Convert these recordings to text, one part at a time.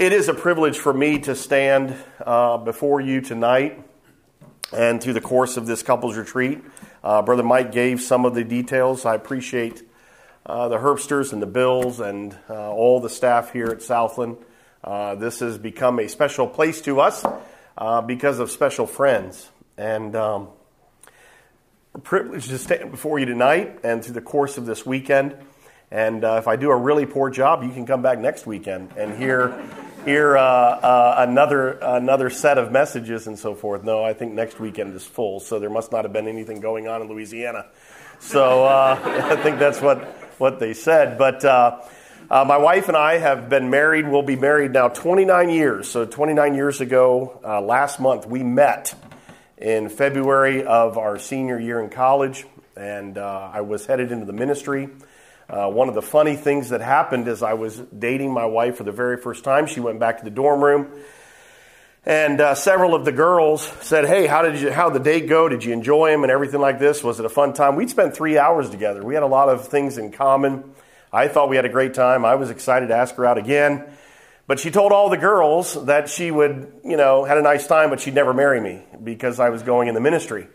It is a privilege for me to stand before you tonight and through the course of this couples retreat. Brother Mike gave some of the details. I appreciate the Herbsters and the Bills and all the staff here at Southland. This has become a special place to us because of special friends. And privilege to stand before you tonight and through the course of this weekend. And if I do a really poor job, you can come back next weekend and hear another set of messages and so forth. No, I think next weekend is full, so there must not have been anything going on in Louisiana. So I think that's what they said. But my wife and I have been married. We'll be married now 29 years. So 29 years ago, last month, we met in February of our senior year in college, and I was headed into the ministry. One of the funny things that happened is I was dating my wife for the very first time. She went back to the dorm room, and several of the girls said, "Hey, how'd the date go? Did you enjoy him and everything like this? Was it a fun time?" We'd spent 3 hours together. We had a lot of things in common. I thought we had a great time. I was excited to ask her out again, but she told all the girls that she would, had a nice time, but she'd never marry me because I was going in the ministry.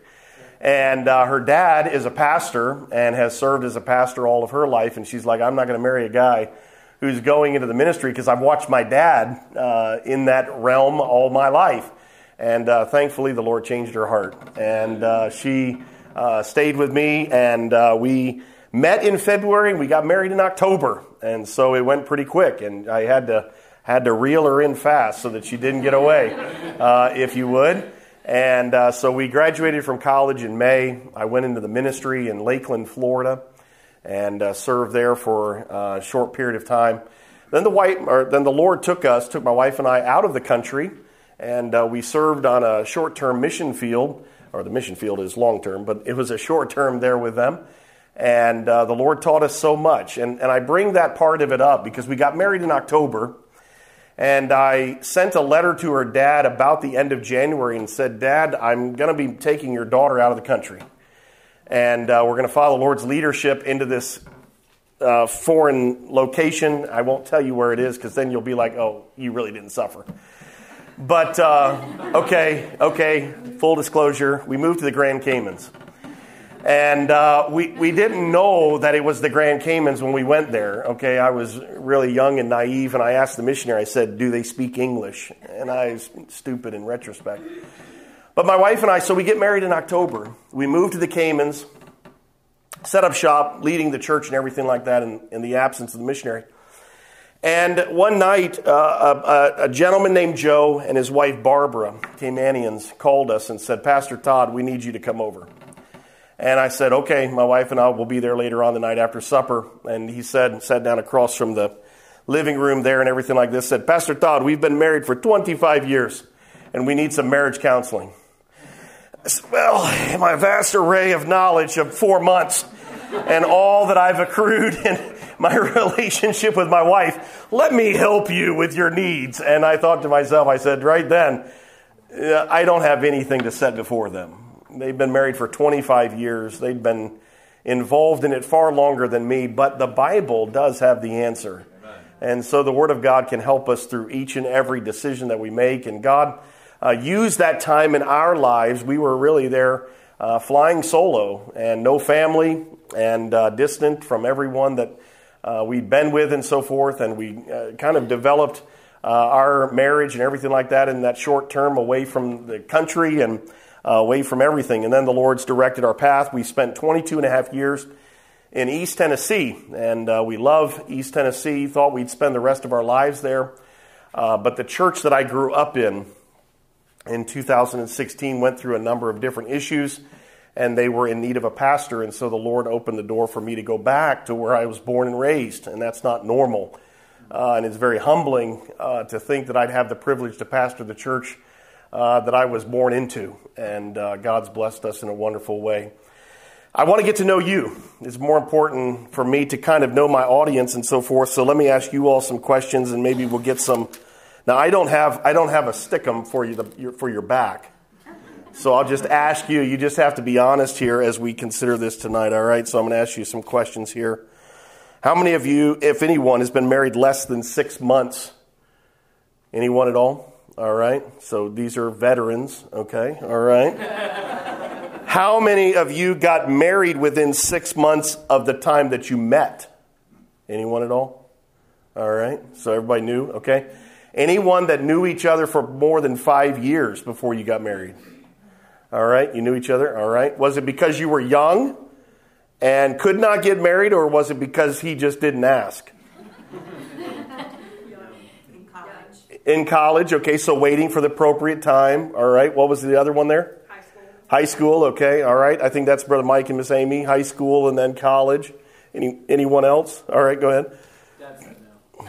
And her dad is a pastor and has served as a pastor all of her life. And she's like, "I'm not going to marry a guy who's going into the ministry because I've watched my dad in that realm all my life." And thankfully, the Lord changed her heart. And she stayed with me, and we met in February, and we got married in October. And so it went pretty quick, and I had to reel her in fast so that she didn't get away, if you would. And so we graduated from college in May. I went into the ministry in Lakeland, Florida, and served there for a short period of time. Then the Lord took my wife and I, out of the country, and we served on a short-term mission field, or the mission field is long-term, but it was a short-term there with them. And the Lord taught us so much. And I bring that part of it up because we got married in October. And I sent a letter to her dad about the end of January and said, "Dad, I'm going to be taking your daughter out of the country. And we're going to follow the Lord's leadership into this foreign location." I won't tell you where it is because then you'll be like, "Oh, you really didn't suffer." But okay, full disclosure, we moved to the Grand Caymans. And we didn't know that it was the Grand Caymans when we went there. Okay, I was really young and naive, and I asked the missionary, I said, "Do they speak English?" And I was stupid in retrospect. But my wife and I, so we get married in October. We moved to the Caymans, set up shop, leading the church and everything like that in the absence of the missionary. And one night, a gentleman named Joe and his wife Barbara, Caymanians, called us and said, "Pastor Todd, we need you to come over." And I said, "Okay, my wife and I will be there later on the night after supper." And he sat down across from the living room there and everything like this, said, "Pastor Todd, we've been married for 25 years, and we need some marriage counseling." I said, "Well, in my vast array of knowledge of 4 months and all that I've accrued in my relationship with my wife, let me help you with your needs." And I thought to myself, I said, right then, I don't have anything to set before them. They've been married for 25 years. They've been involved in it far longer than me, but the Bible does have the answer. Amen. And so the Word of God can help us through each and every decision that we make. And God used that time in our lives. We were really there flying solo and no family and distant from everyone that we'd been with and so forth. And we kind of developed our marriage and everything like that in that short term away from the country and away from everything. And then the Lord's directed our path. We spent 22 and a half years in East Tennessee, and we love East Tennessee, thought we'd spend the rest of our lives there. But the church that I grew up in 2016, went through a number of different issues, and they were in need of a pastor. And so the Lord opened the door for me to go back to where I was born and raised, and that's not normal. And it's very humbling to think that I'd have the privilege to pastor the church that I was born into, and God's blessed us in a wonderful way. I want to get to know you. It's more important for me to kind of know my audience and so forth. So let me ask you all some questions, and maybe we'll get some. Now I don't have a stickum for you for your back, so I'll just ask you. You just have to be honest here as we consider this tonight. All right. So I'm going to ask you some questions here. How many of you, if anyone, has been married less than 6 months Anyone at all? All right. So these are veterans. Okay. All right. How many of you got married within 6 months of the time that you met? Anyone at all? All right. So everybody knew. Okay. Anyone that knew each other for more than 5 years before you got married? All right. You knew each other. All right. Was it because you were young and could not get married, or was it because he just didn't ask? In college, okay, so waiting for the appropriate time, all right. What was the other one there? High school. High school, okay, all right. I think that's Brother Mike and Miss Amy, high school and then college. Anyone else? All right, go ahead. Dad said no.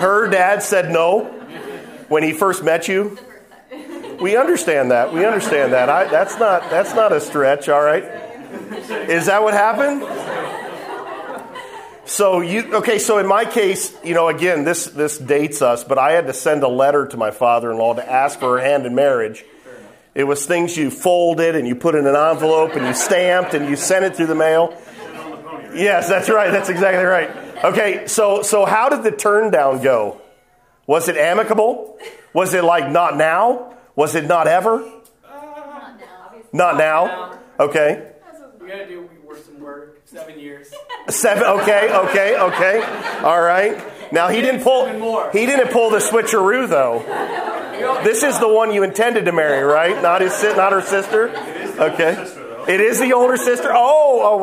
Her dad said no when he first met you? The first time. We understand that. We understand that. That's not a stretch, all right. Is that what happened? So so in my case, you know, again, this dates us, but I had to send a letter to my father-in-law to ask for her hand in marriage. It was things you folded and you put in an envelope and you stamped and you sent it through the mail. Yes, that's right. That's exactly right. Okay, so how did the turn down go? Was it amicable? Was it like not now? Was it not ever? Not now. Not now. Okay. We got to do some work. 7 years. Okay. All right. Now he didn't pull the switcheroo though. This is the one you intended to marry, right? Not her sister. Okay. It is the older sister. Oh,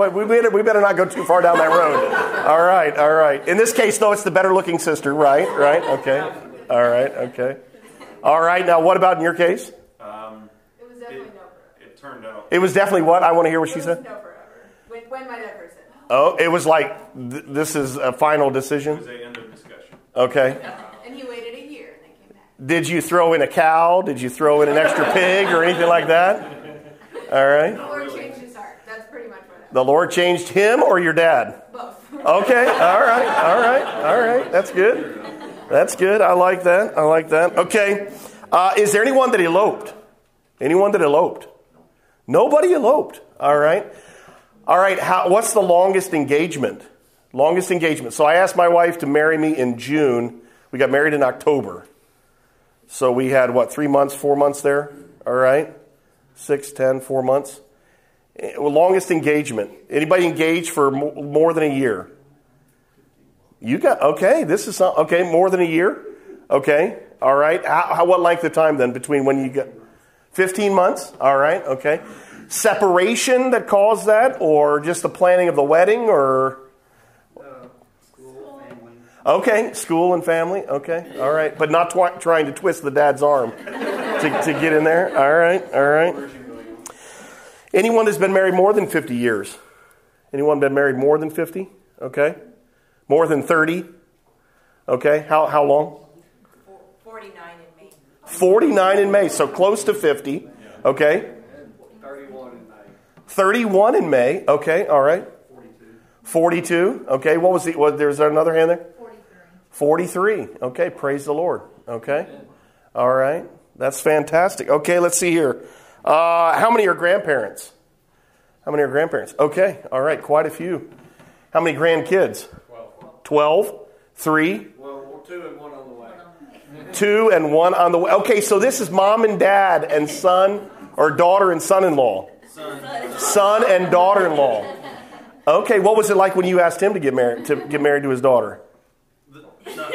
we better not go too far down that road. All right. In this case though, it's the better looking sister, right? Okay. All right. All right. Now what about in your case? It was definitely no forever. It turned out. It was definitely what? I want to hear what she said. No forever. When my dad first said no. Oh, it was like, this is a final decision? It was the end of discussion. Okay. And he waited a year and then came back. Did you throw in a cow? Did you throw in an extra pig or anything like that? All right. The Lord changed his heart. That's pretty much what happened. The Lord changed him or your dad? Both. Okay. All right. That's good. I like that. Okay. Is there anyone that eloped? Nobody eloped. All right, what's the longest engagement? So I asked my wife to marry me in June. We got married in October. So we had, 4 months there? All right, 4 months. Longest engagement. Anybody engaged for more than a year? More than a year? Okay, all right. What length of time then between when you got? 15 months? All right, okay. Separation that caused that, or just the planning of the wedding, or school and family. Okay, school and family. Okay, all right, but not trying to twist the dad's arm to get in there. All right. Anyone that's been married more than 50 years? Anyone been married more than 50? Okay, more than 30? Okay, how long? 49 in May. So close to 50. Okay. 31 in May. Okay, all right. 42. Okay, what was the? Was there another hand there? 43. Okay, praise the Lord. Okay, all right. That's fantastic. Okay, let's see here. How many are grandparents? Okay, all right. Quite a few. How many grandkids? 12. 3. Well, 2 and 1 on the way. Okay, so this is mom and dad and son or daughter and son-in-law. Son and daughter-in-law. Okay, what was it like when you asked him to get married to his daughter? I'm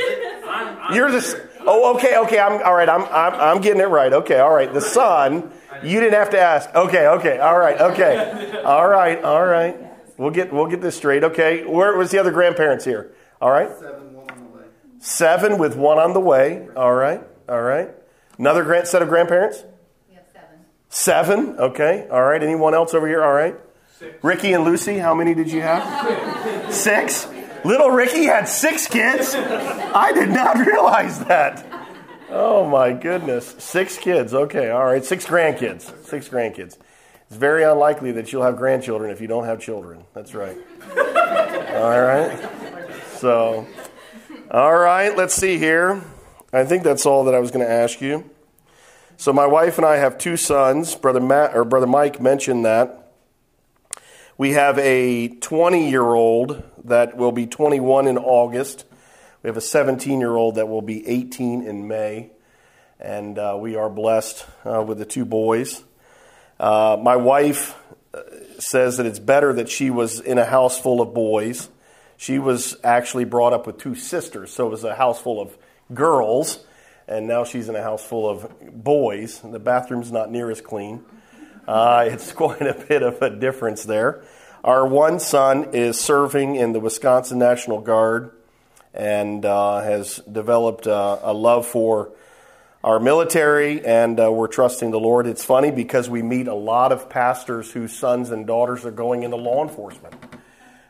getting it right. Okay, all right. The son, you didn't have to ask. Okay, all right. We'll get this straight. Okay, where was the other grandparents here? All right. 7 with 1 on the way. All right. Another set of grandparents. 7, okay, all right. Anyone else over here? All right. 6. Ricky and Lucy, how many did you have? 6. Little Ricky had 6 kids? I did not realize that. Oh, my goodness. 6 kids, okay, all right. 6 grandkids. It's very unlikely that you'll have grandchildren if you don't have children. That's right. All right. So, all right, let's see here. I think that's all that I was going to ask you. So my wife and I have 2 sons. Brother Mike mentioned that. We have a 20-year-old that will be 21 in August. We have a 17-year-old that will be 18 in May, and we are blessed with the two boys. My wife says that it's better that she was in a house full of boys. She was actually brought up with two sisters, so it was a house full of girls, and now she's in a house full of boys. The bathroom's not near as clean. It's quite a bit of a difference there. Our one son is serving in the Wisconsin National Guard and has developed a love for our military, and we're trusting the Lord. It's funny because we meet a lot of pastors whose sons and daughters are going into law enforcement.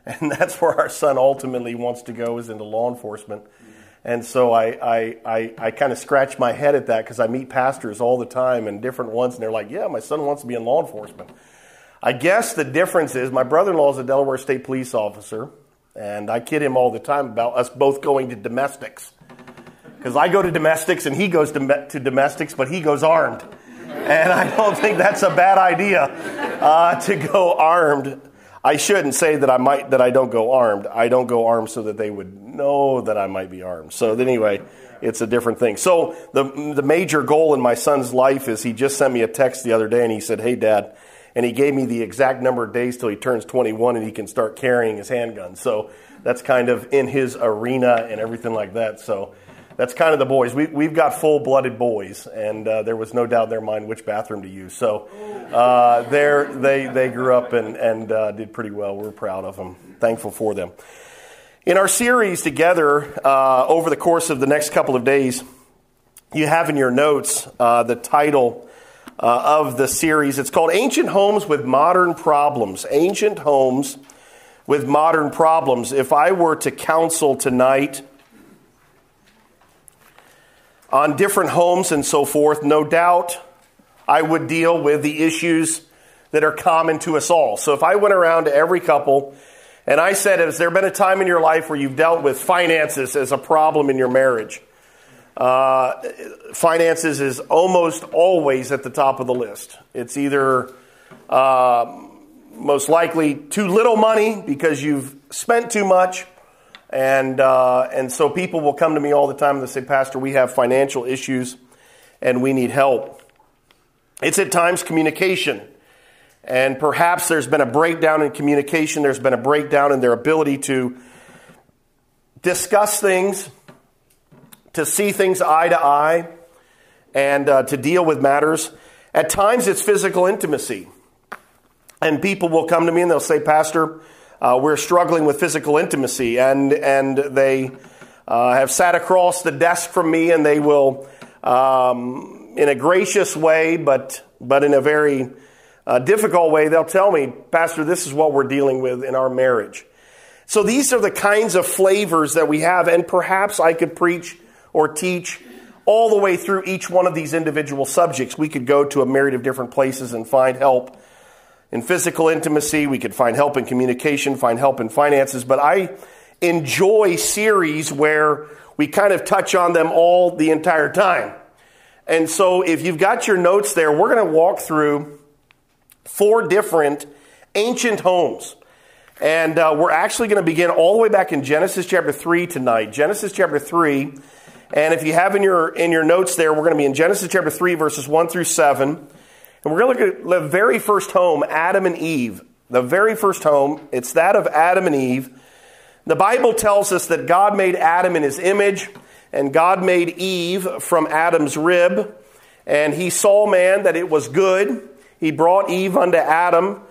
And that's where our son ultimately wants to go, is into law enforcement. And so I kind of scratch my head at that because I meet pastors all the time and different ones, and they're like, yeah, my son wants to be in law enforcement. I guess the difference is my brother-in-law is a Delaware State Police officer, and I kid him all the time about us both going to domestics. Because I go to domestics and he goes to domestics, but he goes armed. And I don't think that's a bad idea to go armed. I shouldn't say that I don't go armed. I don't go armed so that they would know that I might be armed. So anyway, it's a different thing. So the major goal in my son's life is he just sent me a text the other day and he said, hey, Dad. And he gave me the exact number of days till he turns 21 and he can start carrying his handgun. So that's kind of in his arena and everything like that. So that's kind of the boys. We've got full-blooded boys, and there was no doubt in their mind which bathroom to use. So they grew up and did pretty well. We're proud of them, thankful for them. In our series together, over the course of the next couple of days, you have in your notes the title of the series. It's called Ancient Homes with Modern Problems. Ancient Homes with Modern Problems. If I were to counsel tonight on different homes and so forth, no doubt I would deal with the issues that are common to us all. So if I went around to every couple and I said, has there been a time in your life where you've dealt with finances as a problem in your marriage? Finances is almost always at the top of the list. It's either most likely too little money because you've spent too much. And so people will come to me all the time and they say, Pastor, we have financial issues and we need help. It's at times communication. And perhaps there's been a breakdown in communication. There's been a breakdown in their ability to discuss things, to see things eye to eye, and to deal with matters. At times it's physical intimacy. And people will come to me and they'll say, Pastor, we're struggling with physical intimacy, and they have sat across the desk from me, and they will, in a gracious way, but in a very difficult way, they'll tell me, Pastor, this is what we're dealing with in our marriage. So these are the kinds of flavors that we have, and perhaps I could preach or teach all the way through each one of these individual subjects. We could go to a myriad of different places and find help. In physical intimacy, we could find help in communication, find help in finances, but I enjoy series where we kind of touch on them all the entire time. And so if you've got your notes there, we're going to walk through 4 different ancient homes. And we're actually going to begin all the way back in Genesis chapter 3 tonight. Genesis chapter 3, and if you have in your notes there, we're going to be in Genesis chapter 3, verses 1 through 7. And we're going to look at the very first home, Adam and Eve. The very first home, it's that of Adam and Eve. The Bible tells us that God made Adam in his image, and God made Eve from Adam's rib. And he saw, man, that it was good. He brought Eve unto Adam.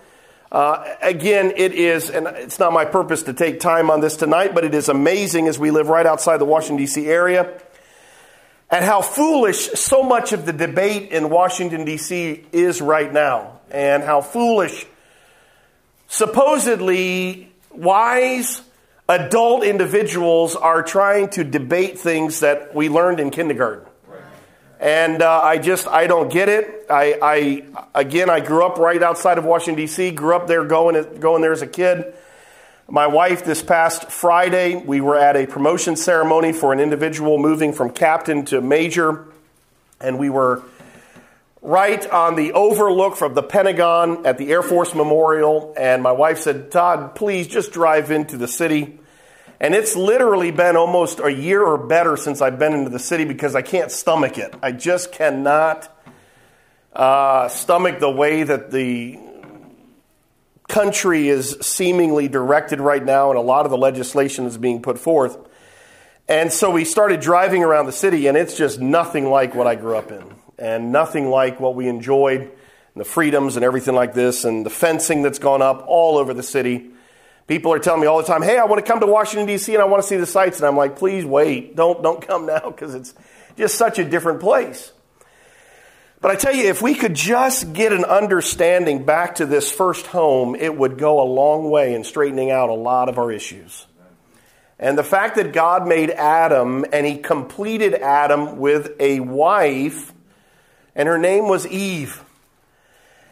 Again, it is, and it's not my purpose to take time on this tonight, but it is amazing as we live right outside the Washington, D.C. area. And how foolish so much of the debate in Washington, D.C. is right now. And how foolish supposedly wise adult individuals are trying to debate things that we learned in kindergarten. And I don't get it. I grew up right outside of Washington, D.C., grew up there going there as a kid. My wife, this past Friday, we were at a promotion ceremony for an individual moving from captain to major, and we were right on the overlook from the Pentagon at the Air Force Memorial, and my wife said, Todd, please just drive into the city And it's literally been almost a year or better since I've been into the city because I can't stomach it. I just cannot stomach the way that the country is seemingly directed right now, and a lot of the legislation is being put forth. And so we started driving around the city, and it's just nothing like what I grew up in, and nothing like what we enjoyed, and the freedoms and everything like this, and the fencing that's gone up all over the city. People are telling me all the time, hey, I want to come to Washington, D.C., and I want to see the sights. And I'm like, please wait. Don't come now, because it's just such a different place. But I tell you, if we could just get an understanding back to this first home, it would go a long way in straightening out a lot of our issues. And the fact that God made Adam, and he completed Adam with a wife, and her name was Eve.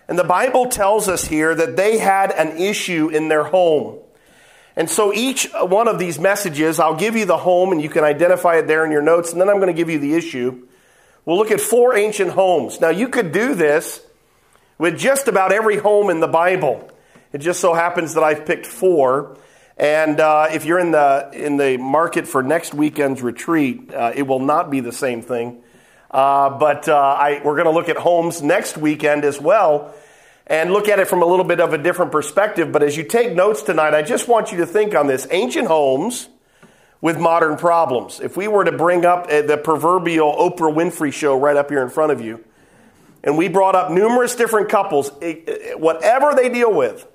And the Bible tells us here that they had an issue in their home. And so each one of these messages, I'll give you the home, and you can identify it there in your notes, and then I'm going to give you the issue. We'll look at four ancient homes. Now, you could do this with just about every home in the Bible. It just so happens that I've picked four. And if you're in the market for next weekend's retreat, it will not be the same thing. But we're going to look at homes next weekend as well, and look at it from a little bit of a different perspective. But as you take notes tonight, I just want you to think on this. Ancient homes with modern problems. If we were to bring up the proverbial Oprah Winfrey show right up here in front of you, and we brought up numerous different couples, whatever they deal with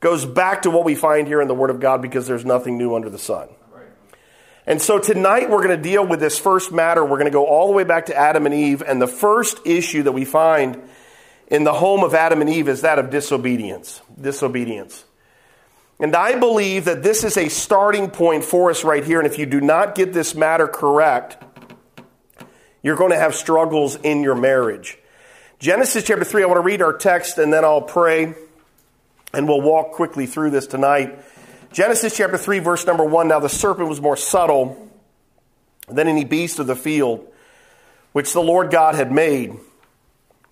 goes back to what we find here in the Word of God, because there's nothing new under the sun. And so tonight we're going to deal with this first matter. We're going to go all the way back to Adam and Eve. And the first issue that we find in the home of Adam and Eve is that of disobedience. Disobedience. And I believe that this is a starting point for us right here. And if you do not get this matter correct, you're going to have struggles in your marriage. Genesis chapter 3, I want to read our text and then I'll pray. And we'll walk quickly through this tonight. Genesis chapter 3, verse number 1, Now the serpent was more subtle than any beast of the field, which the Lord God had made.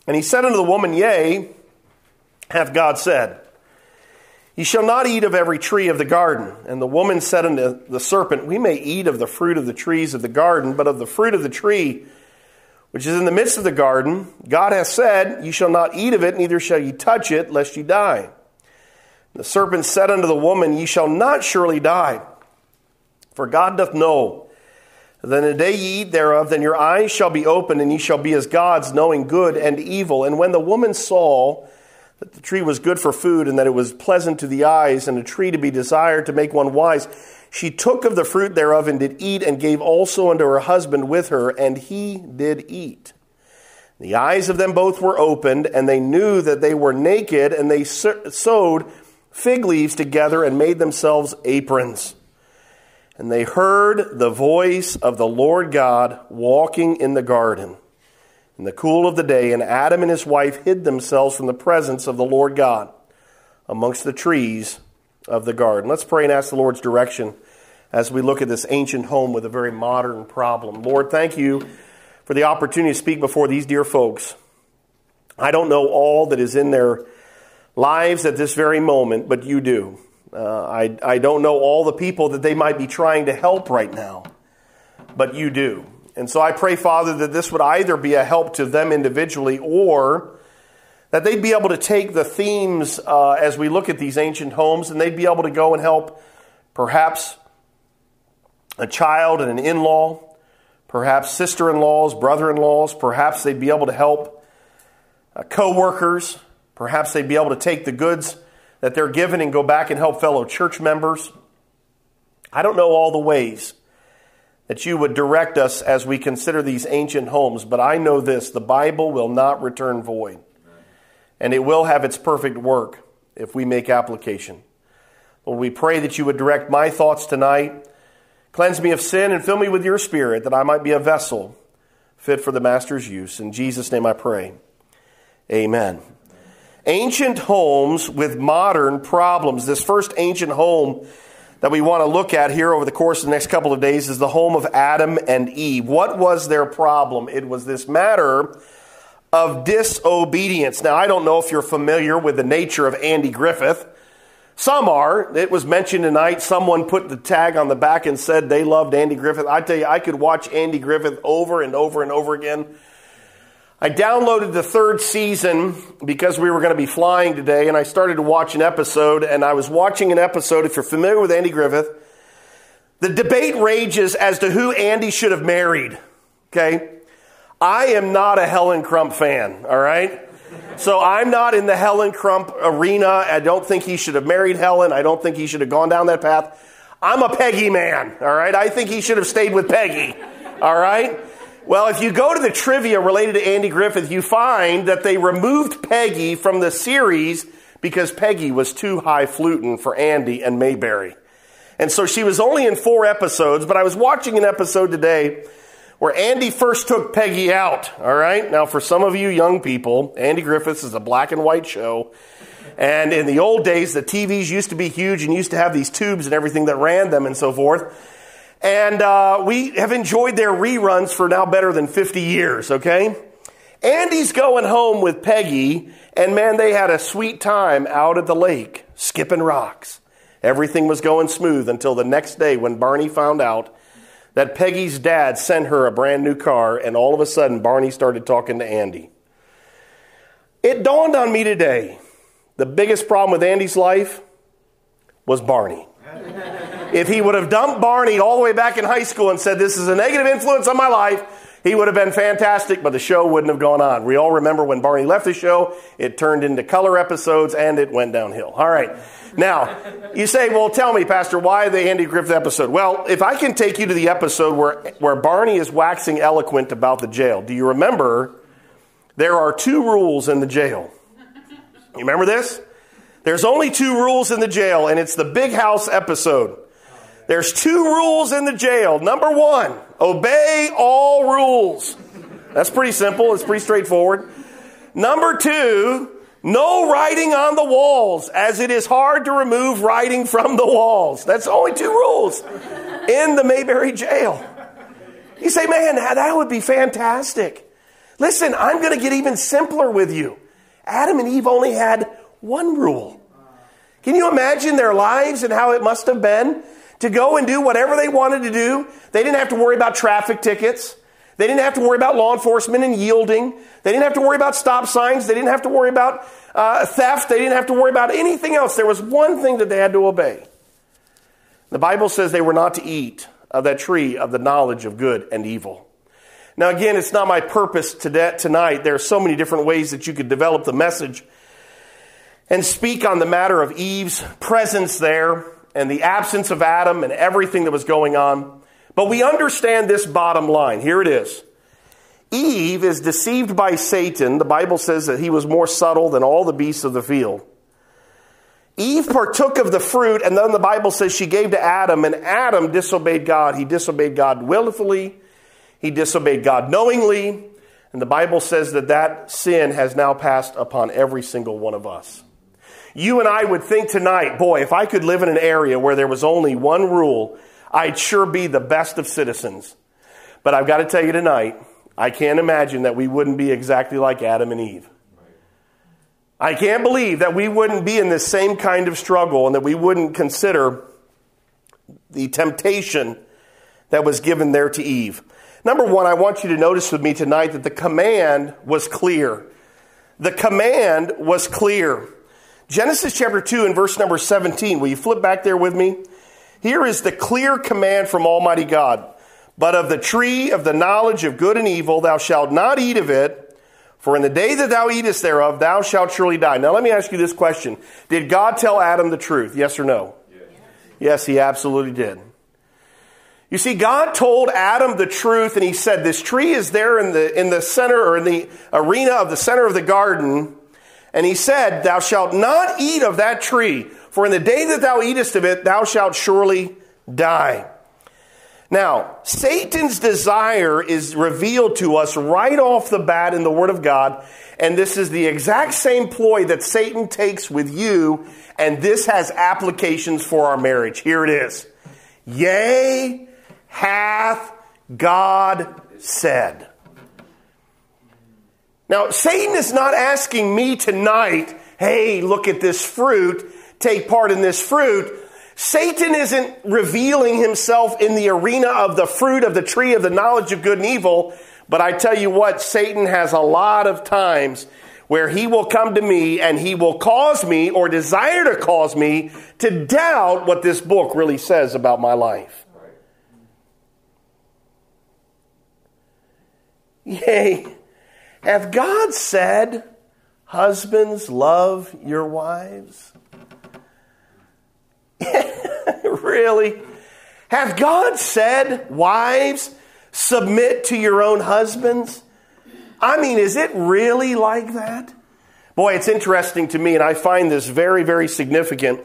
And he said unto the woman, Yea, hath God said, Ye shall not eat of every tree of the garden. And the woman said unto the serpent, We may eat of the fruit of the trees of the garden, but of the fruit of the tree which is in the midst of the garden, God hath said, Ye shall not eat of it, neither shall ye touch it, lest ye die. The serpent said unto the woman, Ye shall not surely die, for God doth know that in the day ye eat thereof, then your eyes shall be opened, and ye shall be as gods, knowing good and evil. And when the woman saw that the tree was good for food, and that it was pleasant to the eyes, and a tree to be desired to make one wise, she took of the fruit thereof, and did eat, and gave also unto her husband with her, and he did eat. The eyes of them both were opened, and they knew that they were naked, and they sewed fig leaves together and made themselves aprons. And they heard the voice of the Lord God walking in the garden in the cool of the day, and Adam and his wife hid themselves from the presence of the Lord God amongst the trees of the garden. Let's pray and ask the Lord's direction as we look at this ancient home with a very modern problem. Lord, thank you for the opportunity to speak before these dear folks. I don't know all that is in their lives at this very moment, but you do. I don't know all the people that they might be trying to help right now, but you do. And so I pray, Father, that this would either be a help to them individually, or that they'd be able to take the themes as we look at these ancient homes, and they'd be able to go and help perhaps a child and an in-law, perhaps sister-in-laws, brother-in-laws, perhaps they'd be able to help co-workers. Perhaps they'd be able to take the goods that they're given and go back and help fellow church members. I don't know all the ways that you would direct us as we consider these ancient homes, but I know this, the Bible will not return void, and it will have its perfect work if we make application. Lord, we pray that you would direct my thoughts tonight, cleanse me of sin, and fill me with your Spirit, that I might be a vessel fit for the Master's use. In Jesus' name I pray, amen. Ancient homes with modern problems. This first ancient home that we want to look at here over the course of the next couple of days is the home of Adam and Eve. What was their problem? It was this matter of disobedience. Now, I don't know if you're familiar with the nature of Andy Griffith, Some are. It was mentioned tonight. Someone put the tag on the back and said they loved Andy Griffith. I tell you, I could watch Andy Griffith over and over and over again. I downloaded the third season because we were going to be flying today, and I started to watch an episode, and I was watching an episode. If you're familiar with Andy Griffith, the debate rages as to who Andy should have married, okay? I am not a Helen Crump fan, all right? So I'm not in the Helen Crump arena. I don't think he should have married Helen. I don't think he should have gone down that path. I'm a Peggy man, all right? I think he should have stayed with Peggy, all right? Well, if you go to the trivia related to Andy Griffith, you find that they removed Peggy from the series because Peggy was too highfalutin for Andy and Mayberry. And so she was only in 4 episodes, but I was watching an episode today where Andy first took Peggy out, all right? Now, for some of you young people, Andy Griffith is a black and white show. And in the old days, the TVs used to be huge and used to have these tubes and everything that ran them and so forth. And we have enjoyed their reruns for now better than 50 years, okay? Andy's going home with Peggy, and man, they had a sweet time out at the lake, skipping rocks. Everything was going smooth until the next day when Barney found out that Peggy's dad sent her a brand new car, and all of a sudden, Barney started talking to Andy. It dawned on me today, the biggest problem with Andy's life was Barney. If he would have dumped Barney all the way back in high school and said, this is a negative influence on my life, he would have been fantastic, but the show wouldn't have gone on. We all remember when Barney left the show, it turned into color episodes, and it went downhill. All right. Now, you say, well, tell me, Pastor, why the Andy Griffith episode? Well, if I can take you to the episode where Barney is waxing eloquent about the jail. Do you remember there are 2 rules in the jail? You remember this? There's only 2 rules in the jail, and it's the Big House episode. There's 2 rules in the jail. Number 1, obey all rules. That's pretty simple. It's pretty straightforward. Number 2, no writing on the walls, as it is hard to remove writing from the walls. That's only 2 rules in the Mayberry jail. You say, man, that would be fantastic. Listen, I'm going to get even simpler with you. Adam and Eve only had 1 rule. Can you imagine their lives and how it must have been to go and do whatever they wanted to do? They didn't have to worry about traffic tickets. They didn't have to worry about law enforcement and yielding. They didn't have to worry about stop signs. They didn't have to worry about theft. They didn't have to worry about anything else. There was one thing that they had to obey. The Bible says they were not to eat of that tree of the knowledge of good and evil. Now, again, it's not my purpose tonight. There are so many different ways that you could develop the message and speak on the matter of Eve's presence there and the absence of Adam and everything that was going on. But we understand this bottom line. Here it is. Eve is deceived by Satan. The Bible says that he was more subtle than all the beasts of the field. Eve partook of the fruit, and then the Bible says she gave to Adam, and Adam disobeyed God. He disobeyed God willfully. He disobeyed God knowingly. And the Bible says that that sin has now passed upon every single one of us. You and I would think tonight, boy, if I could live in an area where there was only 1 rule, I'd sure be the best of citizens. But I've got to tell you tonight, I can't imagine that we wouldn't be exactly like Adam and Eve. I can't believe that we wouldn't be in this same kind of struggle and that we wouldn't consider the temptation that was given there to Eve. Number 1, I want you to notice with me tonight that the command was clear. The command was clear. Genesis chapter 2 and verse number 17. Will you flip back there with me? Here is the clear command from Almighty God. But of the tree of the knowledge of good and evil, thou shalt not eat of it, for in the day that thou eatest thereof, thou shalt surely die. Now let me ask you this question. Did God tell Adam the truth? Yes or no? Yes, he absolutely did. You see, God told Adam the truth, and he said, this tree is there in the center or in the arena of the center of the garden. And he said, thou shalt not eat of that tree, for in the day that thou eatest of it, thou shalt surely die. Now, Satan's desire is revealed to us right off the bat in the Word of God, and this is the exact same ploy that Satan takes with you, and this has applications for our marriage. Here it is. Yea, hath God said. Now, Satan is not asking me tonight, hey, look at this fruit. take part in this fruit, Satan isn't revealing himself in the arena of the fruit of the tree of the knowledge of good and evil. But I tell you what, Satan has a lot of times where he will come to me and he will cause me or desire to cause me to doubt what this book really says about my life. Yea, hath God said, husbands, love your wives? Really? Hath God said, wives, submit to your own husbands? I mean, is it really like that? Boy, it's interesting to me, and I find this very, very significant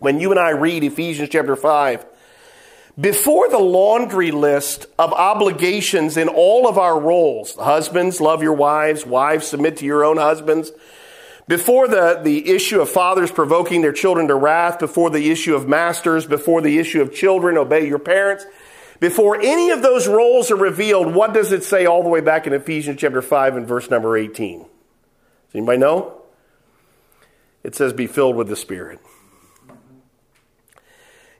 when you and I read Ephesians chapter 5. Before the laundry list of obligations in all of our roles, husbands, love your wives, wives, submit to your own husbands, before the issue of fathers provoking their children to wrath, before the issue of masters, before the issue of children, obey your parents, before any of those roles are revealed, what does it say all the way back in Ephesians chapter 5 and verse number 18? Does anybody know? It says, be filled with the Spirit.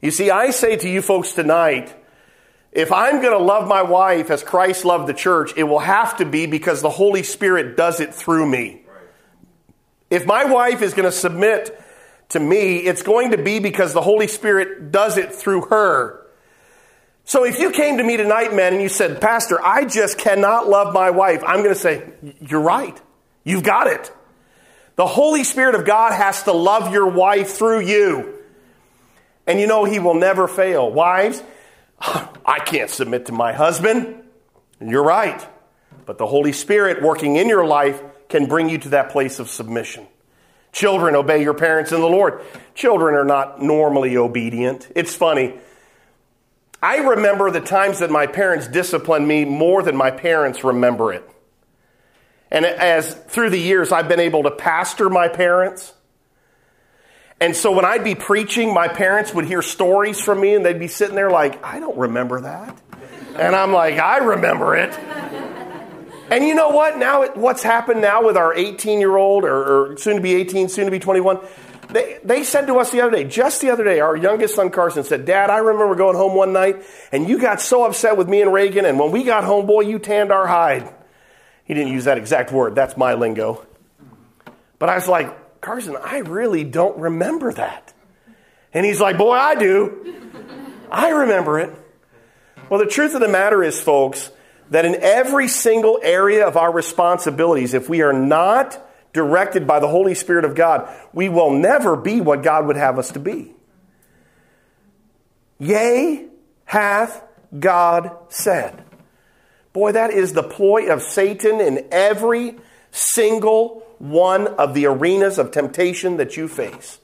You see, I say to you folks tonight, if I'm going to love my wife as Christ loved the church, it will have to be because the Holy Spirit does it through me. If my wife is going to submit to me, it's going to be because the Holy Spirit does it through her. So if you came to me tonight, man, and you said, Pastor, I just cannot love my wife, I'm going to say, you're right. You've got it. The Holy Spirit of God has to love your wife through you. And you know, he will never fail. Wives, I can't submit to my husband. You're right. But the Holy Spirit working in your life can bring you to that place of submission. Children, obey your parents in the Lord. Children are not normally obedient. It's funny. I remember the times that my parents disciplined me more than my parents remember it. And as through the years, I've been able to pastor my parents. And so when I'd be preaching, my parents would hear stories from me, and they'd be sitting there like, I don't remember that. And I'm like, I remember it. And you know what? Now, what's happened now with our 18-year-old, or soon to be 18, soon to be 21, they said to us the other day, just the other day, our youngest son Carson said, Dad, I remember going home one night, and you got so upset with me and Reagan, and when we got home, boy, you tanned our hide. He didn't use that exact word. That's my lingo. But I was like, Carson, I really don't remember that. And he's like, boy, I do. I remember it. Well, the truth of the matter is, folks, that in every single area of our responsibilities, if we are not directed by the Holy Spirit of God, we will never be what God would have us to be. Yea, hath God said. Boy, that is the ploy of Satan in every single one of the arenas of temptation that you face.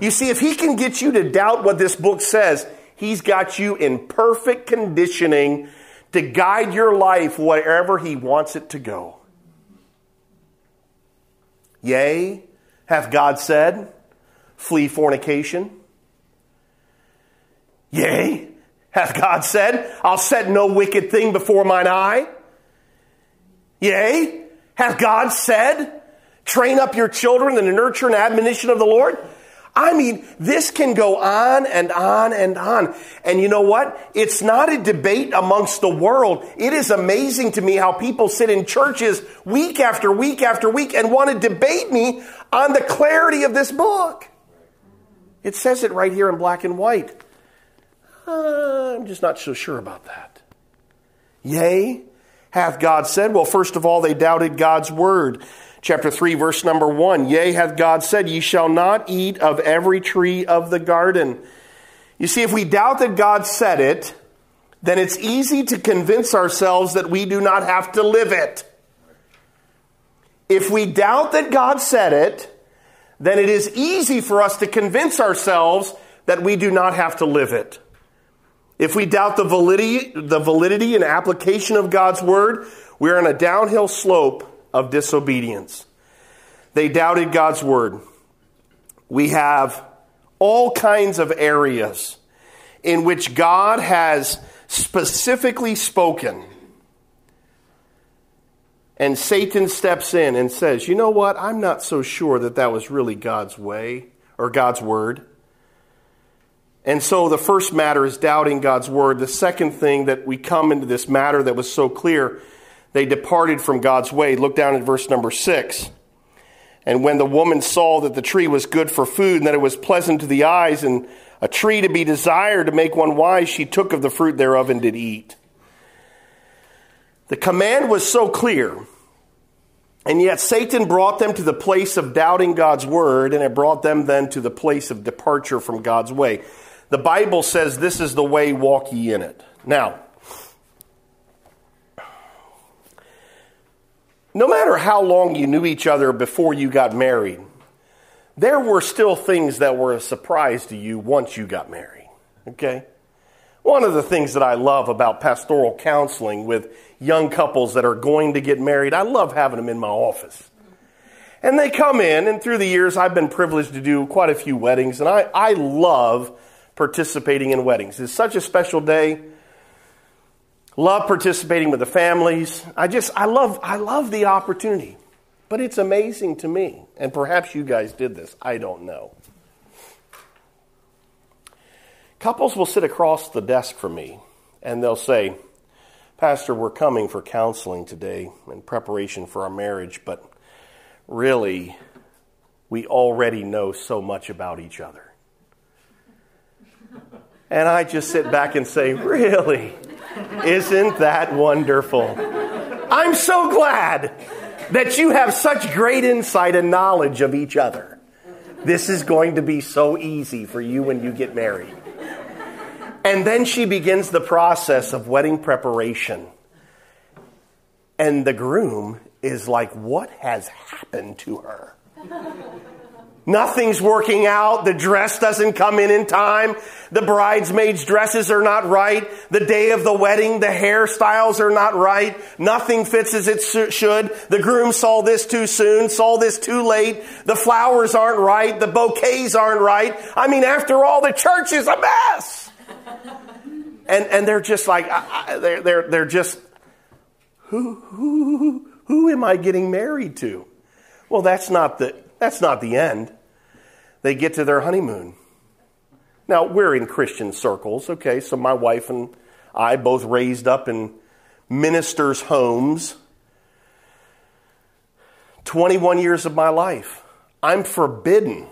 You see, if he can get you to doubt what this book says, he's got you in perfect conditioning to guide your life wherever he wants it to go. Yea, hath God said, flee fornication. Yea, hath God said, I'll set no wicked thing before mine eye. Yea, hath God said, train up your children in the nurture and admonition of the Lord. I mean, this can go on and on and on. And you know what? It's not a debate amongst the world. It is amazing to me how people sit in churches week after week after week and want to debate me on the clarity of this book. It says it right here in black and white. I'm just not so sure about that. Yea, hath God said? Well, first of all, they doubted God's word. Chapter 3, verse number 1, yea, hath God said, ye shall not eat of every tree of the garden. You see, if we doubt that God said it, then it's easy to convince ourselves that we do not have to live it. If we doubt that God said it, then it is easy for us to convince ourselves that we do not have to live it. If we doubt the validity and application of God's word, we're on a downhill slope of disobedience. They doubted God's word. We have all kinds of areas in which God has specifically spoken. And Satan steps in and says, you know what? I'm not so sure that that was really God's way or God's word. And so the first matter is doubting God's word. The second thing that we come into this matter that was so clear, they departed from God's way. Look down at verse number 6. And when the woman saw that the tree was good for food and that it was pleasant to the eyes and a tree to be desired to make one wise, she took of the fruit thereof and did eat. The command was so clear, and yet Satan brought them to the place of doubting God's word, and it brought them then to the place of departure from God's way. The Bible says, "This is the way, walk ye in it." Now, no matter how long you knew each other before you got married, there were still things that were a surprise to you once you got married, okay? One of the things that I love about pastoral counseling with young couples that are going to get married, I love having them in my office. And they come in, and through the years, I've been privileged to do quite a few weddings, and I love participating in weddings. It's such a special day. Love participating with the families. I love the opportunity. But it's amazing to me, and perhaps you guys did this, I don't know. Couples will sit across the desk from me, and they'll say, "Pastor, we're coming for counseling today in preparation for our marriage, but really, we already know so much about each other." And I just sit back and say, "Really? Isn't that wonderful? I'm so glad that you have such great insight and knowledge of each other. This is going to be so easy for you when you get married." And then she begins the process of wedding preparation. And the groom is like, what has happened to her? Nothing's working out. The dress doesn't come in time. The bridesmaids' dresses are not right. The day of the wedding, the hairstyles are not right. Nothing fits as it should. The groom saw this too soon, saw this too late. The flowers aren't right. The bouquets aren't right. I mean, after all, the church is a mess. And they're just like, they're just, who am I getting married to? Well, that's not the end. They get to their honeymoon. Now, we're in Christian circles, okay? So my wife and I both raised up in ministers' homes. 21 years of my life, I'm forbidden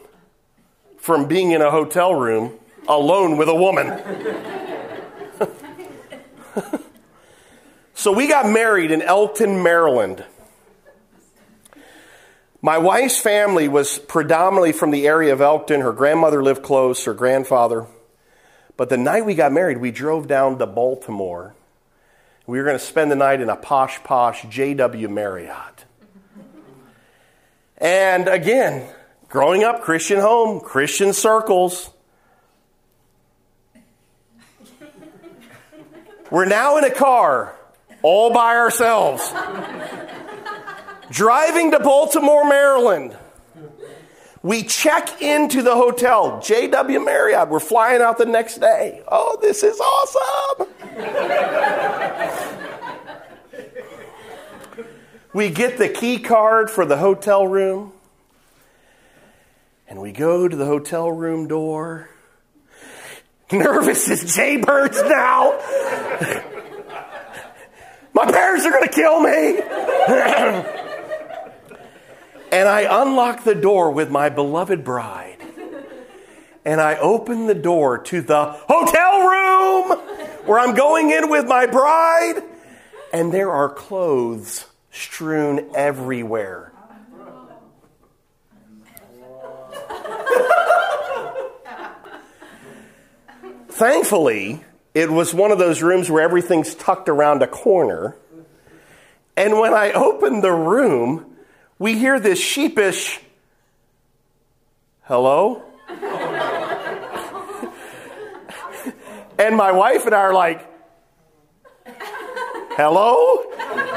from being in a hotel room alone with a woman. So we got married in Elkton, Maryland. My wife's family was predominantly from the area of Elkton. Her grandmother lived close, her grandfather. But the night we got married, we drove down to Baltimore. We were going to spend the night in a posh JW Marriott. And again, growing up, Christian home, Christian circles. We're now in a car all by ourselves. Driving to Baltimore, Maryland. We check into the hotel, JW Marriott. We're flying out the next day. Oh, this is awesome. We get the key card for the hotel room. And we go to the hotel room door. Nervous as jaybirds now. My parents are going to kill me. And I unlock the door with my beloved bride. And I open the door to the hotel room where I'm going in with my bride. And there are clothes strewn everywhere. Thankfully, it was one of those rooms where everything's tucked around a corner. And when I opened the room, we hear this sheepish, hello? And my wife and I are like, hello?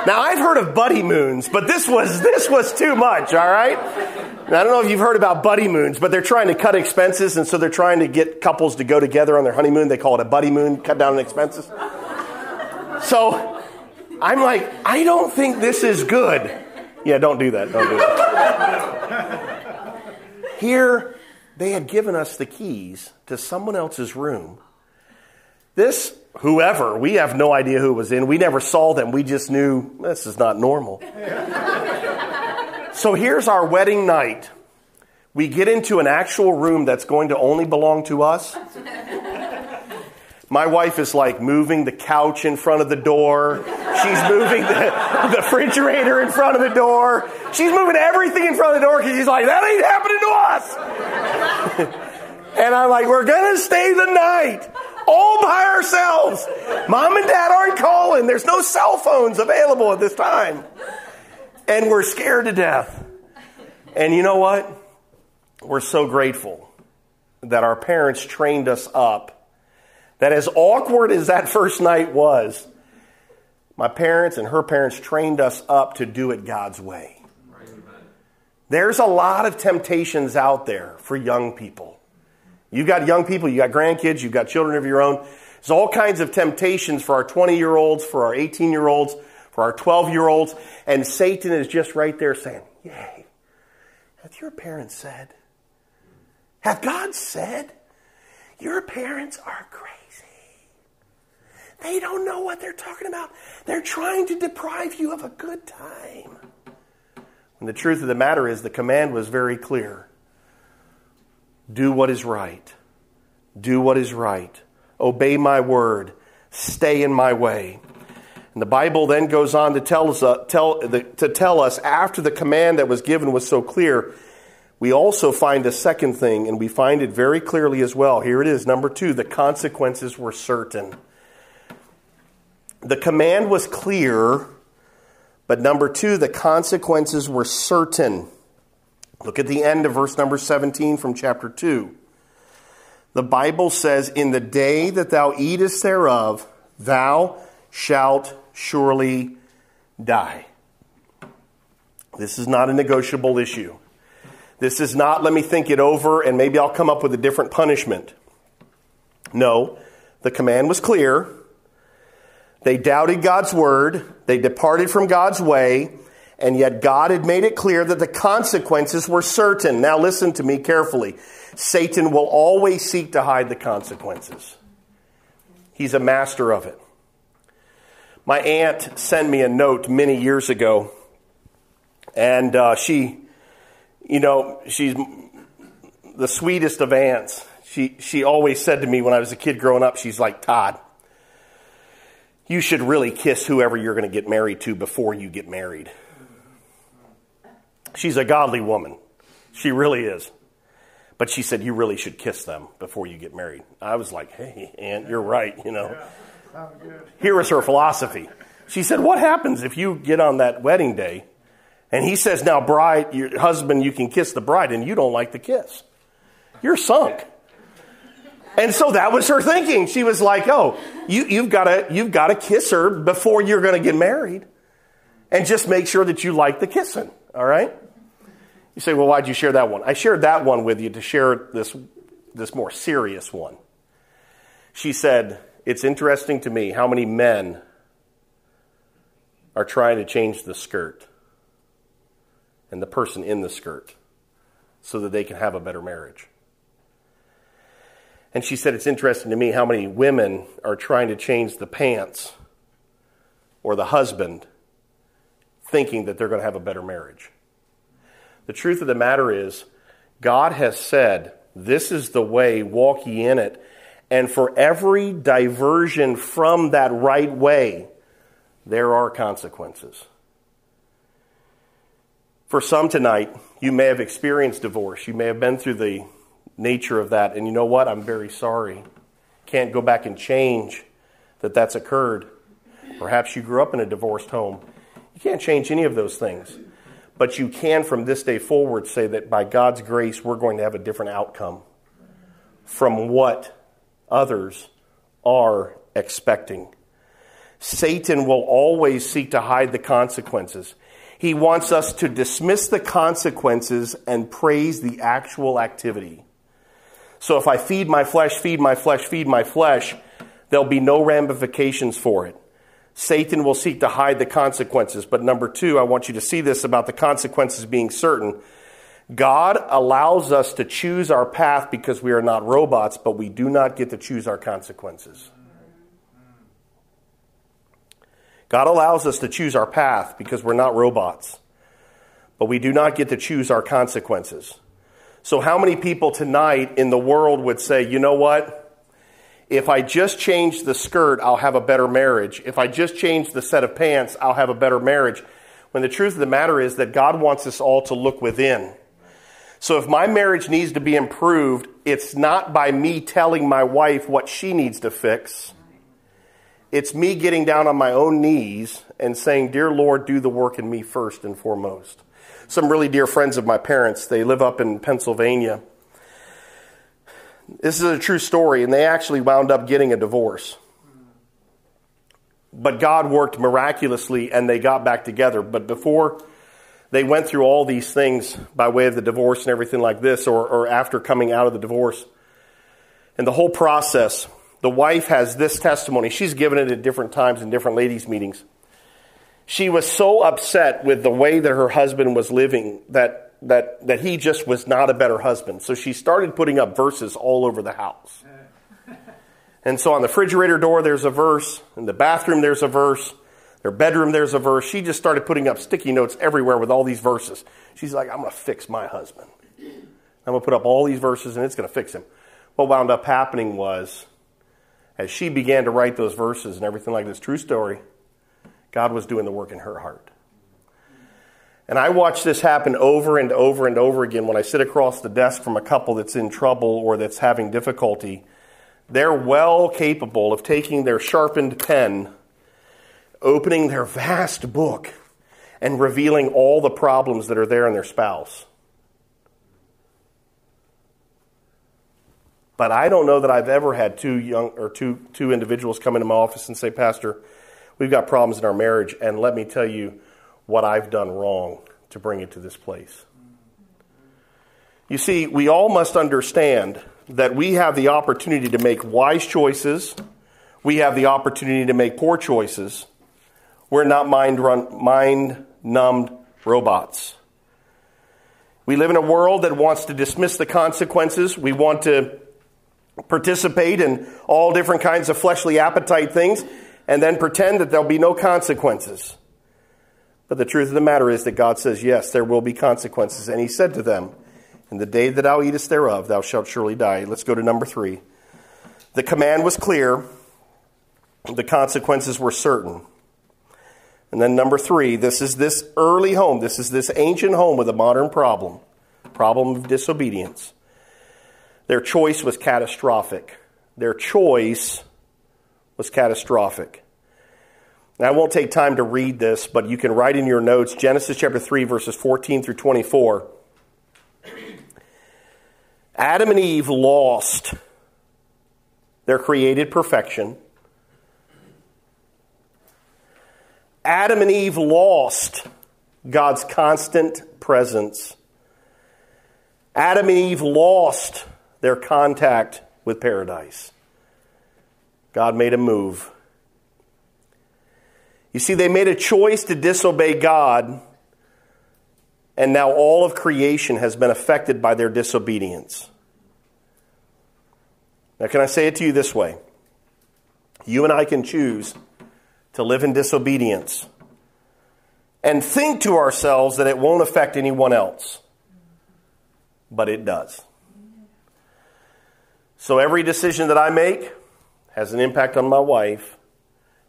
Now, I've heard of buddy moons, but this was too much, all right? And I don't know if you've heard about buddy moons, but they're trying to cut expenses, and so they're trying to get couples to go together on their honeymoon. They call it a buddy moon, cut down on expenses. So I'm like, I don't think this is good. Yeah, don't do that. Here, They had given us the keys to someone else's room. This, whoever, we have no idea who was in. We never saw them. We just knew this is not normal. So here's our wedding night. We get into an actual room that's going to only belong to us. My wife is like moving the couch in front of the door. She's moving the refrigerator in front of the door. She's moving everything in front of the door because she's like, that ain't happening to us. And I'm like, we're going to stay the night all by ourselves. Mom and Dad aren't calling. There's no cell phones available at this time. And we're scared to death. And you know what? We're so grateful that our parents trained us up. That as awkward as that first night was, my parents and her parents trained us up to do it God's way. There's a lot of temptations out there for young people. You've got young people, you've got grandkids, you've got children of your own. There's all kinds of temptations for our 20-year-olds, for our 18-year-olds, for our 12-year-olds. And Satan is just right there saying, yay, hath your parents said? Hath God said? Your parents are crazy. They don't know what they're talking about. They're trying to deprive you of a good time. And the truth of the matter is the command was very clear. Do what is right. Do what is right. Obey my word. Stay in my way. And the Bible then goes on to tell us after the command that was given was so clear, we also find a second thing, and we find it very clearly as well. Here it is, number 2, the consequences were certain. The command was clear, but number 2, the consequences were certain. Look at the end of verse number 17 from chapter 2. The Bible says, in the day that thou eatest thereof, thou shalt surely die. This is not a negotiable issue. This is not, let me think it over, and maybe I'll come up with a different punishment. No, the command was clear. They doubted God's word. They departed from God's way. And yet God had made it clear that the consequences were certain. Now listen to me carefully. Satan will always seek to hide the consequences. He's a master of it. My aunt sent me a note many years ago. And she's the sweetest of aunts. She always said to me when I was a kid growing up, she's like, Todd, you should really kiss whoever you're going to get married to before you get married. She's a godly woman. She really is. But she said, you really should kiss them before you get married. I was like, hey, Aunt, you're right, Yeah, here is her philosophy. She said, what happens if you get on that wedding day and he says, now, bride, your husband, you can kiss the bride, and you don't like the kiss? You're sunk. And so that was her thinking. She was like, oh, you've got to kiss her before you're going to get married. And just make sure that you like the kissing. All right? You say, well, why'd you share that one? I shared that one with you to share this more serious one. She said, it's interesting to me how many men are trying to change the skirt and the person in the skirt so that they can have a better marriage. And she said, it's interesting to me how many women are trying to change the pants or the husband thinking that they're going to have a better marriage. The truth of the matter is, God has said, this is the way, walk ye in it. And for every diversion from that right way, there are consequences. For some tonight, you may have experienced divorce. You may have been through the nature of that. And you know what? I'm very sorry. Can't go back and change that that's occurred. Perhaps you grew up in a divorced home. You can't change any of those things. But you can, from this day forward, say that by God's grace, we're going to have a different outcome from what others are expecting. Satan will always seek to hide the consequences. He wants us to dismiss the consequences and praise the actual activity. So if I feed my flesh, feed my flesh, feed my flesh, there'll be no ramifications for it. Satan will seek to hide the consequences. But number 2, I want you to see this about the consequences being certain. God allows us to choose our path because we are not robots, but we do not get to choose our consequences. God allows us to choose our path because we're not robots, but we do not get to choose our consequences. So how many people tonight in the world would say, you know what? If I just change the skirt, I'll have a better marriage. If I just change the set of pants, I'll have a better marriage. When the truth of the matter is that God wants us all to look within. So if my marriage needs to be improved, it's not by me telling my wife what she needs to fix. It's me getting down on my own knees and saying, dear Lord, do the work in me first and foremost. Some really dear friends of my parents, they live up in Pennsylvania. This is a true story, and they actually wound up getting a divorce. But God worked miraculously, and they got back together. But before they went through all these things by way of the divorce and everything like this, or after coming out of the divorce, and the whole process, the wife has this testimony. She's given it at different times in different ladies' meetings. She was so upset with the way that her husband was living that he just was not a better husband. So she started putting up verses all over the house. And so on the refrigerator door, there's a verse. In the bathroom, there's a verse. Their bedroom, there's a verse. She just started putting up sticky notes everywhere with all these verses. She's like, I'm going to fix my husband. I'm going to put up all these verses, and it's going to fix him. What wound up happening was, as she began to write those verses and everything like this, true story, God was doing the work in her heart. And I watch this happen over and over and over again. When I sit across the desk from a couple that's in trouble or that's having difficulty, they're well capable of taking their sharpened pen, opening their vast book, and revealing all the problems that are there in their spouse. But I don't know that I've ever had two individuals come into my office and say, Pastor, we've got problems in our marriage, and let me tell you what I've done wrong to bring it to this place. You see, we all must understand that we have the opportunity to make wise choices. We have the opportunity to make poor choices. We're not mind-numbed robots. We live in a world that wants to dismiss the consequences. We want to participate in all different kinds of fleshly appetite things and then pretend that there'll be no consequences. But the truth of the matter is that God says, yes, there will be consequences. And he said to them, in the day that thou eatest thereof, thou shalt surely die. Let's go to number 3. The command was clear. The consequences were certain. And then number 3, this is this early home. This is this ancient home with a modern problem. Problem of disobedience. Their choice was catastrophic. Their choice was catastrophic. Now, I won't take time to read this, but you can write in your notes, Genesis chapter 3, verses 14 through 24. Adam and Eve lost their created perfection. Adam and Eve lost God's constant presence. Adam and Eve lost their contact with paradise. God made a move. You see, they made a choice to disobey God, and now all of creation has been affected by their disobedience. Now, can I say it to you this way? You and I can choose to live in disobedience and think to ourselves that it won't affect anyone else, but it does. So every decision that I make has an impact on my wife.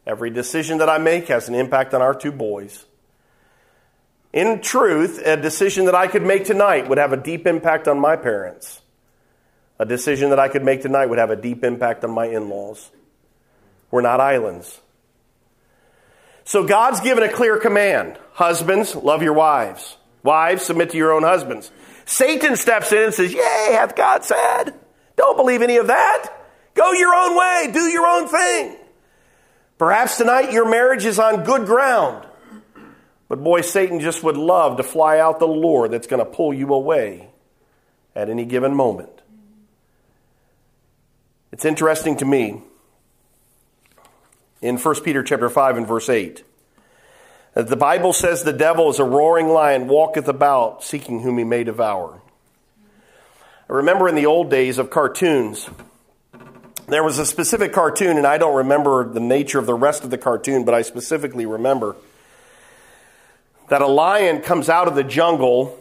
Every decision that I make has an impact on our two boys. In truth, a decision that I could make tonight would have a deep impact on my parents. A decision that I could make tonight would have a deep impact on my in-laws. We're not islands. So God's given a clear command. Husbands, love your wives. Wives, submit to your own husbands. Satan steps in and says, yay, hath God said? Don't believe any of that. Go your own way. Do your own thing. Perhaps tonight your marriage is on good ground. But boy, Satan just would love to fly out the lure that's going to pull you away at any given moment. It's interesting to me in 1 Peter chapter 5 and verse 8. The Bible says the devil is a roaring lion, walketh about, seeking whom he may devour. I remember in the old days of cartoons, there was a specific cartoon, and I don't remember the nature of the rest of the cartoon, but I specifically remember that a lion comes out of the jungle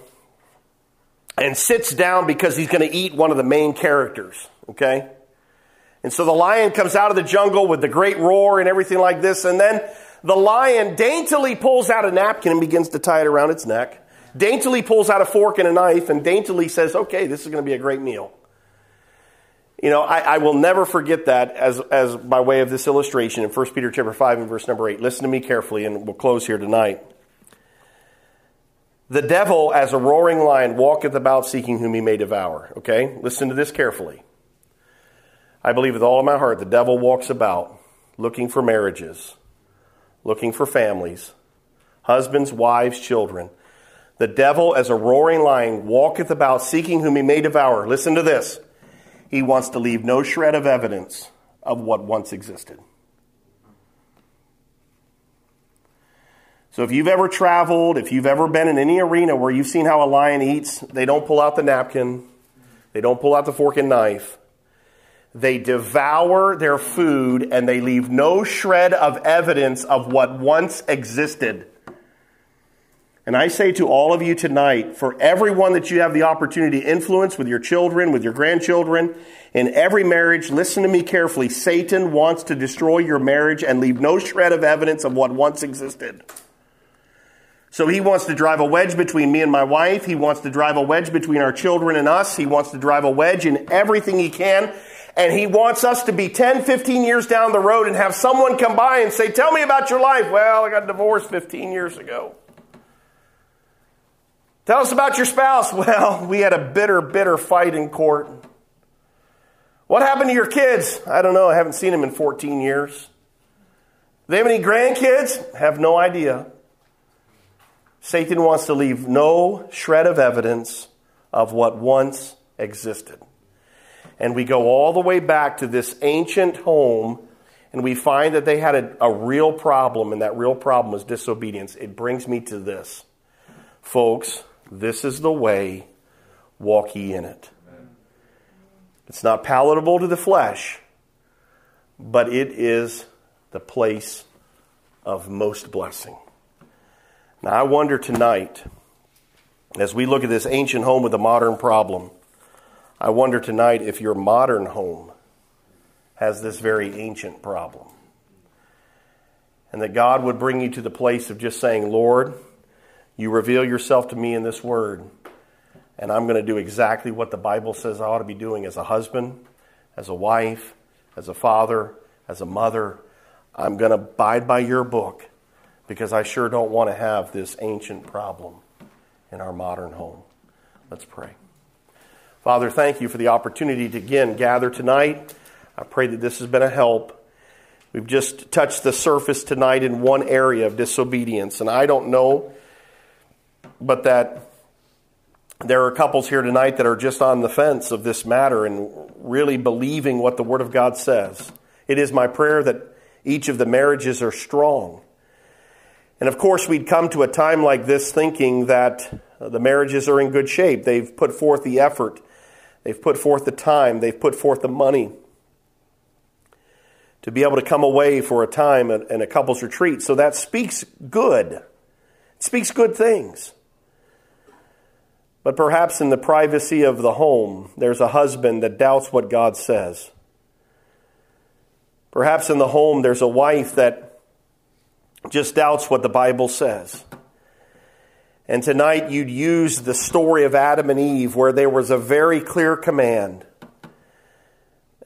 and sits down because he's going to eat one of the main characters, okay? And so the lion comes out of the jungle with the great roar and everything like this, and then the lion daintily pulls out a napkin and begins to tie it around its neck, daintily pulls out a fork and a knife, and daintily says, okay, this is going to be a great meal. You know, I will never forget that as by way of this illustration in 1 Peter chapter 5 and verse number 8. Listen to me carefully, and we'll close here tonight. The devil, as a roaring lion, walketh about seeking whom he may devour. Okay? Listen to this carefully. I believe with all of my heart the devil walks about looking for marriages, looking for families, husbands, wives, children. The devil, as a roaring lion, walketh about seeking whom he may devour. Listen to this. He wants to leave no shred of evidence of what once existed. So if you've ever traveled, if you've ever been in any arena where you've seen how a lion eats, they don't pull out the napkin. They don't pull out the fork and knife. They devour their food, and they leave no shred of evidence of what once existed. And I say to all of you tonight, for everyone that you have the opportunity to influence with your children, with your grandchildren, in every marriage, listen to me carefully. Satan wants to destroy your marriage and leave no shred of evidence of what once existed. So he wants to drive a wedge between me and my wife. He wants to drive a wedge between our children and us. He wants to drive a wedge in everything he can. And he wants us to be 10, 15 years down the road and have someone come by and say, tell me about your life. Well, I got divorced 15 years ago. Tell us about your spouse. Well, we had a bitter, bitter fight in court. What happened to your kids? I don't know. I haven't seen them in 14 years. Do they have any grandkids? Have no idea. Satan wants to leave no shred of evidence of what once existed. And we go all the way back to this ancient home, and we find that they had a real problem, and that real problem was disobedience. It brings me to this. Folks, this is the way, walk ye in it. Amen. It's not palatable to the flesh, but it is the place of most blessing. Now, I wonder tonight, as we look at this ancient home with a modern problem, I wonder tonight if your modern home has this very ancient problem. And that God would bring you to the place of just saying, Lord, you reveal yourself to me in this word, and I'm going to do exactly what the Bible says I ought to be doing as a husband, as a wife, as a father, as a mother. I'm going to abide by your book because I sure don't want to have this ancient problem in our modern home. Let's pray. Father, thank you for the opportunity to again gather tonight. I pray that this has been a help. We've just touched the surface tonight in one area of disobedience, and I don't know but that there are couples here tonight that are just on the fence of this matter and really believing what the Word of God says. It is my prayer that each of the marriages are strong. And of course, we'd come to a time like this thinking that the marriages are in good shape. They've put forth the effort. They've put forth the time. They've put forth the money to be able to come away for a time and a couple's retreat. So that speaks good. It speaks good things. But perhaps in the privacy of the home, there's a husband that doubts what God says. Perhaps in the home, there's a wife that just doubts what the Bible says. And tonight you'd use the story of Adam and Eve where there was a very clear command.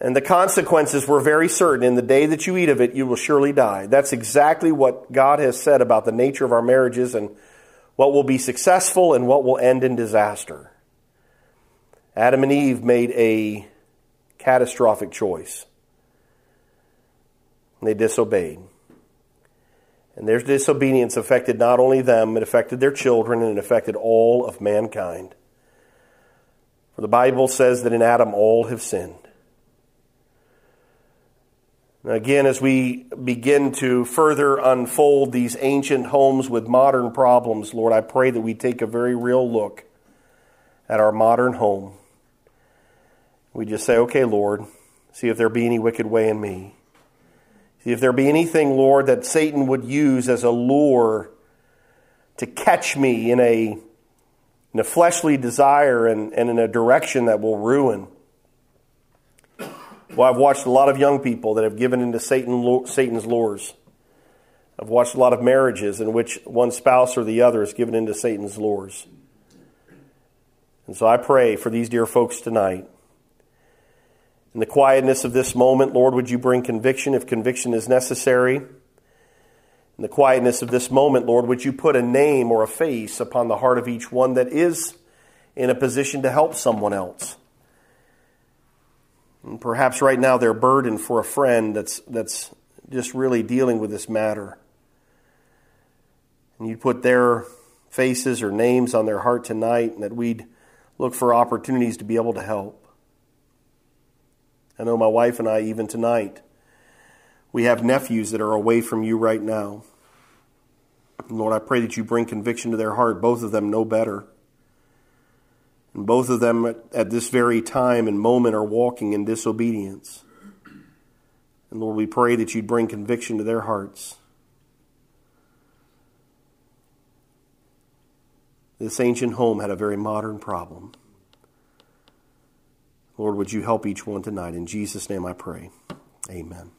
And the consequences were very certain. In the day that you eat of it, you will surely die. That's exactly what God has said about the nature of our marriages and what will be successful and what will end in disaster. Adam and Eve made a catastrophic choice. They disobeyed. And their disobedience affected not only them, it affected their children, and it affected all of mankind. For the Bible says that in Adam all have sinned. Again, as we begin to further unfold these ancient homes with modern problems, Lord, I pray that we take a very real look at our modern home. We just say, okay, Lord, see if there be any wicked way in me. See if there be anything, Lord, that Satan would use as a lure to catch me in a fleshly desire and in a direction that will ruin. Well, I've watched a lot of young people that have given into Satan's lures. I've watched a lot of marriages in which one spouse or the other is given into Satan's lures. And so I pray for these dear folks tonight. In the quietness of this moment, Lord, would you bring conviction if conviction is necessary? In the quietness of this moment, Lord, would you put a name or a face upon the heart of each one that is in a position to help someone else? And perhaps right now they're burdened for a friend that's just really dealing with this matter. And you'd put their faces or names on their heart tonight, and that we'd look for opportunities to be able to help. I know my wife and I, even tonight, we have nephews that are away from you right now. And Lord, I pray that you bring conviction to their heart. Both of them know better. And both of them at this very time and moment are walking in disobedience. And Lord, we pray that you'd bring conviction to their hearts. This ancient home had a very modern problem. Lord, would you help each one tonight? In Jesus' name I pray. Amen.